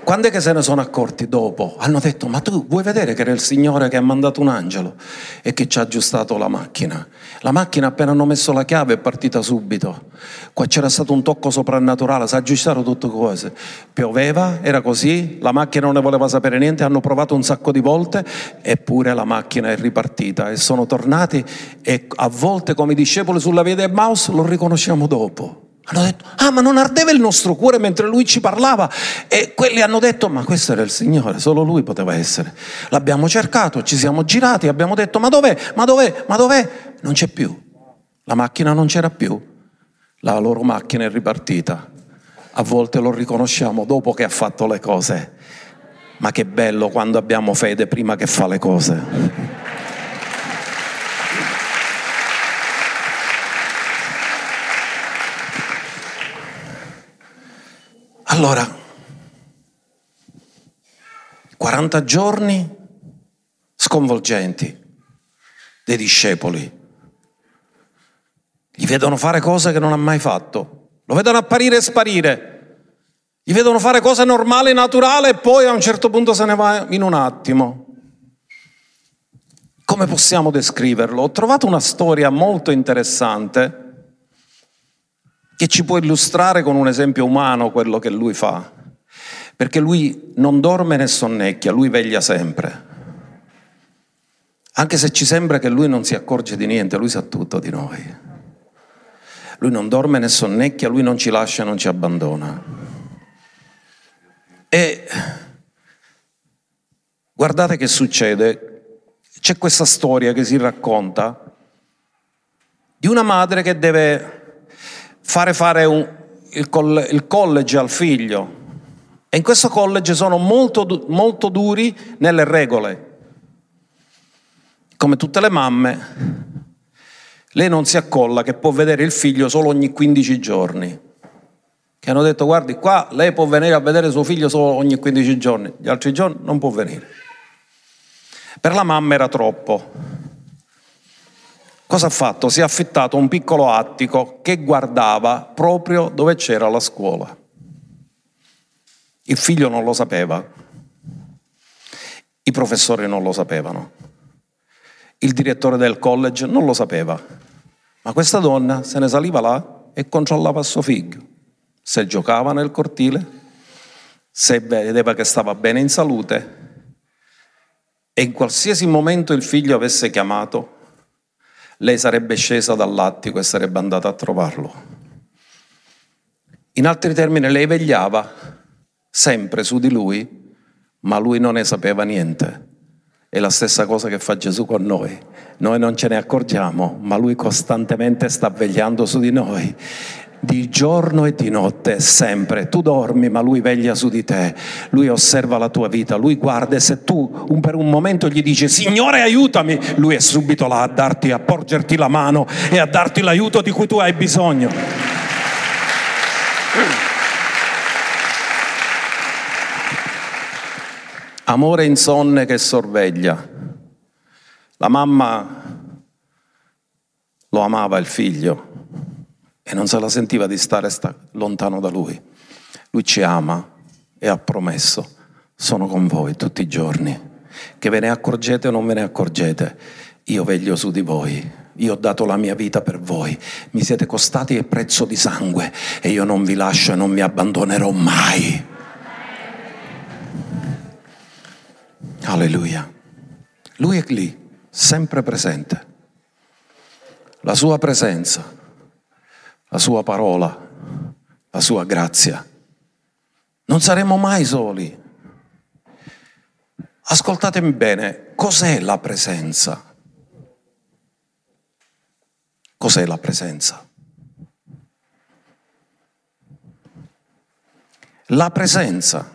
Quando è che se ne sono accorti? Dopo. Hanno detto: ma tu vuoi vedere che era il Signore che ha mandato un angelo e che ci ha aggiustato la macchina? La macchina, appena hanno messo la chiave, è partita subito. Qua c'era stato un tocco soprannaturale, si aggiustarono tutte cose. Pioveva, era così, la macchina non ne voleva sapere niente, hanno provato un sacco di volte, eppure la macchina è ripartita e sono tornati, e a volte come i discepoli sulla via di Emmaus lo riconosciamo dopo. Hanno detto: ah, ma non ardeva il nostro cuore mentre lui ci parlava? E quelli hanno detto: ma questo era il Signore, solo lui poteva essere. L'abbiamo cercato, ci siamo girati, abbiamo detto: ma dov'è, ma dov'è, ma dov'è? Non c'è più. La macchina non c'era più. La loro macchina è ripartita. A volte lo riconosciamo dopo che ha fatto le cose. Ma che bello quando abbiamo fede prima che fa le cose. Allora, quaranta giorni sconvolgenti dei discepoli. Gli vedono fare cose che non ha mai fatto. Lo vedono apparire e sparire. Gli vedono fare cose normali, naturali, e poi a un certo punto se ne va in un attimo. Come possiamo descriverlo? Ho trovato una storia molto interessante che ci può illustrare con un esempio umano quello che lui fa, perché lui non dorme né sonnecchia, lui veglia sempre, anche se ci sembra che lui non si accorge di niente. Lui sa tutto di noi, lui non dorme né sonnecchia, lui non ci lascia e non ci abbandona. E guardate che succede. C'è questa storia che si racconta di una madre che deve fare fare un, il, coll, il college al figlio, e in questo college sono molto, molto duri nelle regole. Come tutte le mamme, lei non si accolla che può vedere il figlio solo ogni quindici giorni. Che hanno detto: guardi qua, lei può venire a vedere suo figlio solo ogni quindici giorni, gli altri giorni non può venire. Per la mamma era troppo. Cosa ha fatto? Si è affittato un piccolo attico che guardava proprio dove c'era la scuola. Il figlio non lo sapeva, i professori non lo sapevano, il direttore del college non lo sapeva, ma questa donna se ne saliva là e controllava il suo figlio, se giocava nel cortile, se vedeva che stava bene in salute, e in qualsiasi momento il figlio avesse chiamato, lei sarebbe scesa dall'attico e sarebbe andata a trovarlo. In altri termini, lei vegliava sempre su di lui, ma lui non ne sapeva niente. È la stessa cosa che fa Gesù con noi. Noi non ce ne accorgiamo, ma lui costantemente sta vegliando su di noi. Di giorno e di notte, sempre. Tu dormi, ma lui veglia su di te. Lui osserva la tua vita. Lui guarda, e se tu un, per un momento gli dici Signore aiutami, lui è subito là a darti, a porgerti la mano e a darti l'aiuto di cui tu hai bisogno. Amore insonne che sorveglia. La mamma lo amava il figlio e non se la sentiva di stare sta- lontano da lui. Lui ci ama e ha promesso, sono con voi tutti i giorni, che ve ne accorgete o non ve ne accorgete, io veglio su di voi, io ho dato la mia vita per voi, mi siete costati a prezzo di sangue e io non vi lascio e non vi abbandonerò mai. Alleluia. Lui è lì, sempre presente. La sua presenza, la sua parola, la sua grazia. Non saremo mai soli. Ascoltatemi bene, cos'è la presenza? Cos'è la presenza? La presenza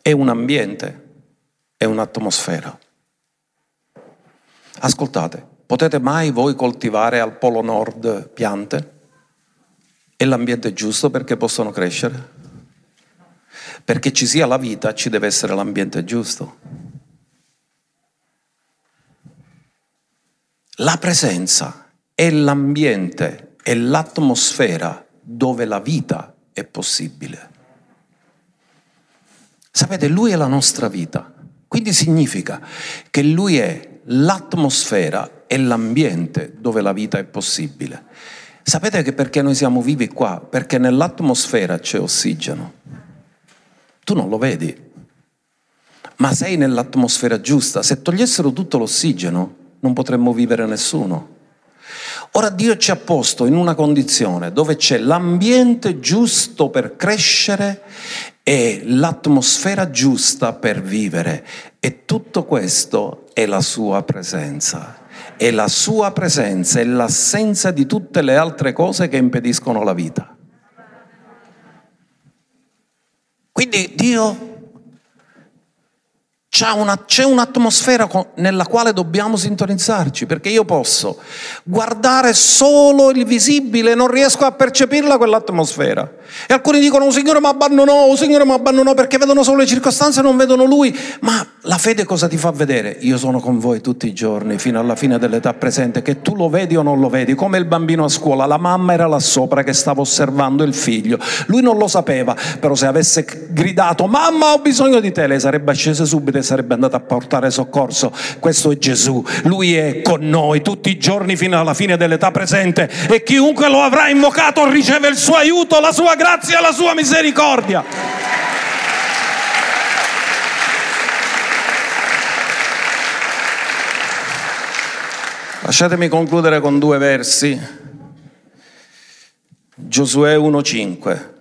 è un ambiente, è un'atmosfera. Ascoltate. Potete mai voi coltivare al Polo Nord piante? È l'ambiente giusto perché possono crescere? Perché ci sia la vita ci deve essere l'ambiente giusto. La presenza è l'ambiente, è l'atmosfera dove la vita è possibile. Sapete, Lui è la nostra vita, quindi significa che Lui è l'atmosfera è l'ambiente dove la vita è possibile. Sapete che perché noi siamo vivi qua? Perché nell'atmosfera c'è ossigeno. Tu non lo vedi, ma sei nell'atmosfera giusta. Se togliessero tutto l'ossigeno, non potremmo vivere nessuno. Ora Dio ci ha posto in una condizione dove c'è l'ambiente giusto per crescere e l'atmosfera giusta per vivere. E tutto questo è la sua presenza. È la sua presenza, è l'assenza di tutte le altre cose che impediscono la vita. Quindi Dio c'ha una, c'è un'atmosfera con, nella quale dobbiamo sintonizzarci, perché io posso guardare solo il visibile, non riesco a percepirla quell'atmosfera. E alcuni dicono, oh Signore mi abbandonò, oh Signore mi abbandonò, perché vedono solo le circostanze e non vedono Lui. Ma la fede cosa ti fa vedere? Io sono con voi tutti i giorni, fino alla fine dell'età presente, che tu lo vedi o non lo vedi. Come il bambino a scuola, la mamma era là sopra che stava osservando il figlio. Lui non lo sapeva, però se avesse gridato, mamma ho bisogno di te, lei sarebbe scesa subito e sarebbe andata a portare soccorso. Questo è Gesù, Lui è con noi tutti i giorni fino alla fine dell'età presente e chiunque lo avrà invocato riceve il suo aiuto, la sua grazia, la sua misericordia. Lasciatemi concludere con due versi. Giosuè uno cinque.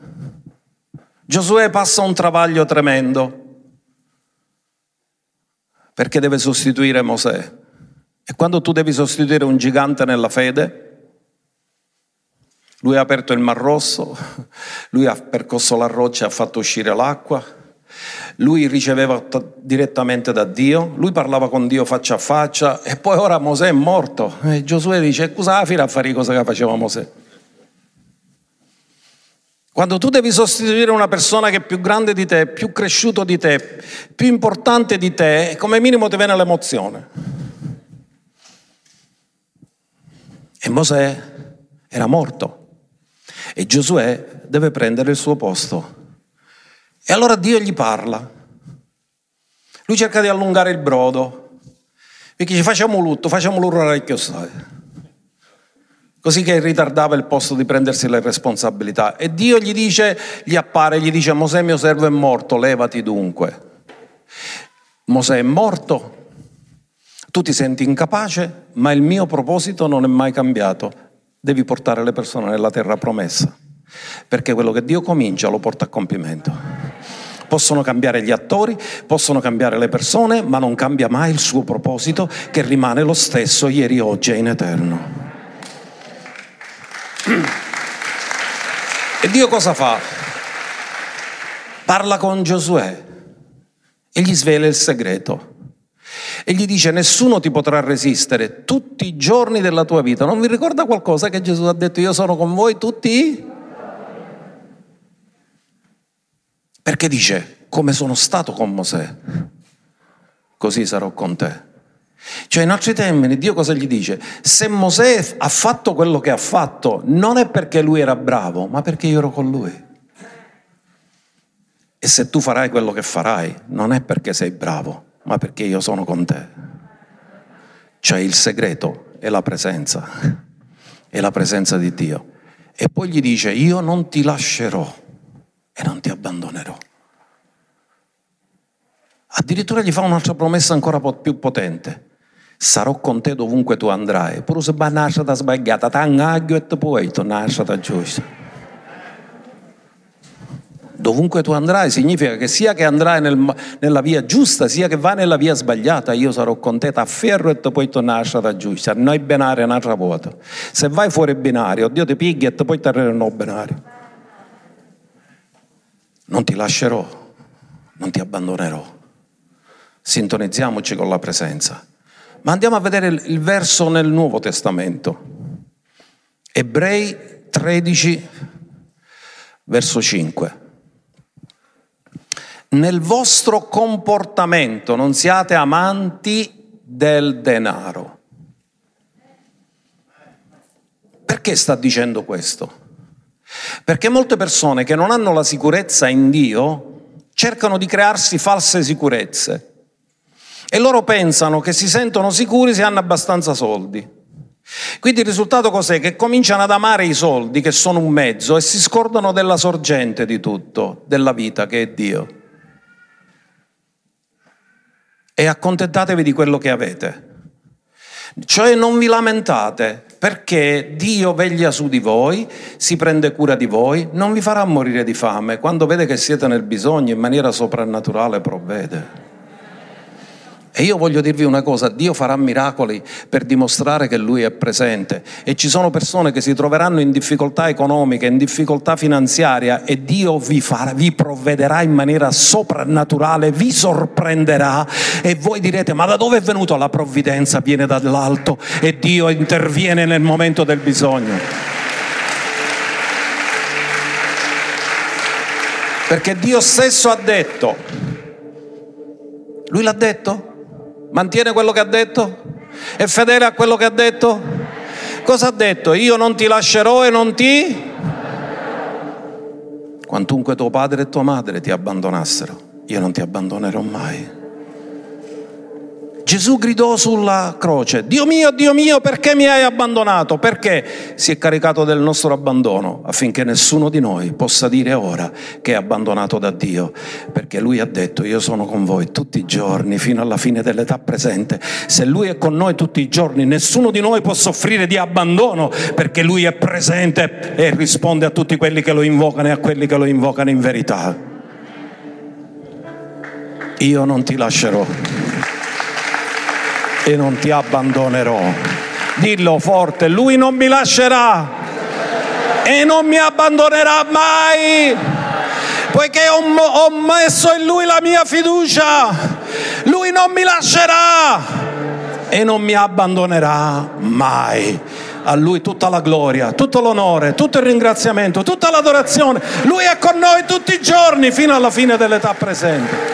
Giosuè passa un travaglio tremendo perché deve sostituire Mosè. E quando tu devi sostituire un gigante nella fede, lui ha aperto il Mar Rosso, lui ha percorso la roccia e ha fatto uscire l'acqua, lui riceveva t- direttamente da Dio, lui parlava con Dio faccia a faccia, e poi ora Mosè è morto. E Giosuè dice, cosa la fila a fare cosa che faceva Mosè? Quando tu devi sostituire una persona che è più grande di te, più cresciuto di te, più importante di te, come minimo ti viene l'emozione. E Mosè era morto e Giosuè deve prendere il suo posto. E allora Dio gli parla. Lui cerca di allungare il brodo, perché dice facciamo lutto, facciamo l'orecchio stare. Così che ritardava il posto di prendersi le responsabilità. E Dio gli dice, gli appare, gli dice: Mosè mio servo è morto, levati dunque. Mosè è morto, tu ti senti incapace, ma il mio proposito non è mai cambiato. Devi portare le persone nella terra promessa, perché quello che Dio comincia lo porta a compimento. Possono cambiare gli attori, possono cambiare le persone, ma non cambia mai il suo proposito, che rimane lo stesso ieri, oggi e in eterno. E Dio cosa fa? Parla con Giosuè e gli svela il segreto e gli dice: nessuno ti potrà resistere tutti i giorni della tua vita. Non vi ricorda qualcosa che Gesù ha detto? Io sono con voi tutti, perché dice: come sono stato con Mosè, così sarò con te. Cioè, in altri termini, Dio cosa gli dice? Se Mosè ha fatto quello che ha fatto, non è perché lui era bravo, ma perché io ero con lui. E se tu farai quello che farai, non è perché sei bravo, ma perché io sono con te. Cioè, il segreto è la presenza, è la presenza di Dio. E poi gli dice: io non ti lascerò e non ti abbandonerò. Addirittura gli fa un'altra promessa ancora più potente: sarò con te dovunque tu andrai, pure se vai una strada sbagliata, t'annaggio e poi tornare alla strada giusta. Dovunque tu andrai significa che sia che andrai nel, nella via giusta, sia che vai nella via sbagliata, io sarò con te, t'afferro e poi tornare alla strada giusta. Non è binario, è un'altra volta. Se vai fuori binario, Dio ti piglia e poi tornare nel non binario. Non ti lascerò, non ti abbandonerò. Sintonizziamoci con la presenza. Ma andiamo a vedere il verso nel Nuovo Testamento. Ebrei tredici, verso cinque. Nel vostro comportamento non siate amanti del denaro. Perché sta dicendo questo? Perché molte persone che non hanno la sicurezza in Dio cercano di crearsi false sicurezze. E loro pensano che si sentono sicuri se hanno abbastanza soldi. Quindi il risultato cos'è? Che cominciano ad amare i soldi, che sono un mezzo, e si scordano della sorgente di tutto, della vita, che è Dio. E accontentatevi di quello che avete. Cioè non vi lamentate, perché Dio veglia su di voi, si prende cura di voi, non vi farà morire di fame. Quando vede che siete nel bisogno, in maniera soprannaturale provvede. E io voglio dirvi una cosa: Dio farà miracoli per dimostrare che Lui è presente. E ci sono persone che si troveranno in difficoltà economiche, in difficoltà finanziaria, e Dio vi, farà, vi provvederà in maniera soprannaturale, vi sorprenderà, e voi direte: ma da dove è venuto? La provvidenza viene dall'alto, e Dio interviene nel momento del bisogno. Perché Dio stesso ha detto. Lui l'ha detto? Mantiene quello che ha detto? È fedele a quello che ha detto? Cosa ha detto? Io non ti lascerò e non ti... Quantunque tuo padre e tua madre ti abbandonassero, io non ti abbandonerò mai. Gesù gridò sulla croce: Dio mio, Dio mio, perché mi hai abbandonato? Perché si è caricato del nostro abbandono, affinché nessuno di noi possa dire ora che è abbandonato da Dio, perché Lui ha detto: io sono con voi tutti i giorni fino alla fine dell'età presente. Se Lui è con noi tutti i giorni, nessuno di noi può soffrire di abbandono, perché Lui è presente e risponde a tutti quelli che lo invocano e a quelli che lo invocano in verità. Io non ti lascerò e non ti abbandonerò. Dillo forte: Lui non mi lascerà e non mi abbandonerà mai, poiché ho, ho messo in Lui la mia fiducia. Lui non mi lascerà e non mi abbandonerà mai. A Lui tutta la gloria, tutto l'onore, tutto il ringraziamento, tutta l'adorazione. Lui è con noi tutti i giorni fino alla fine dell'età presente.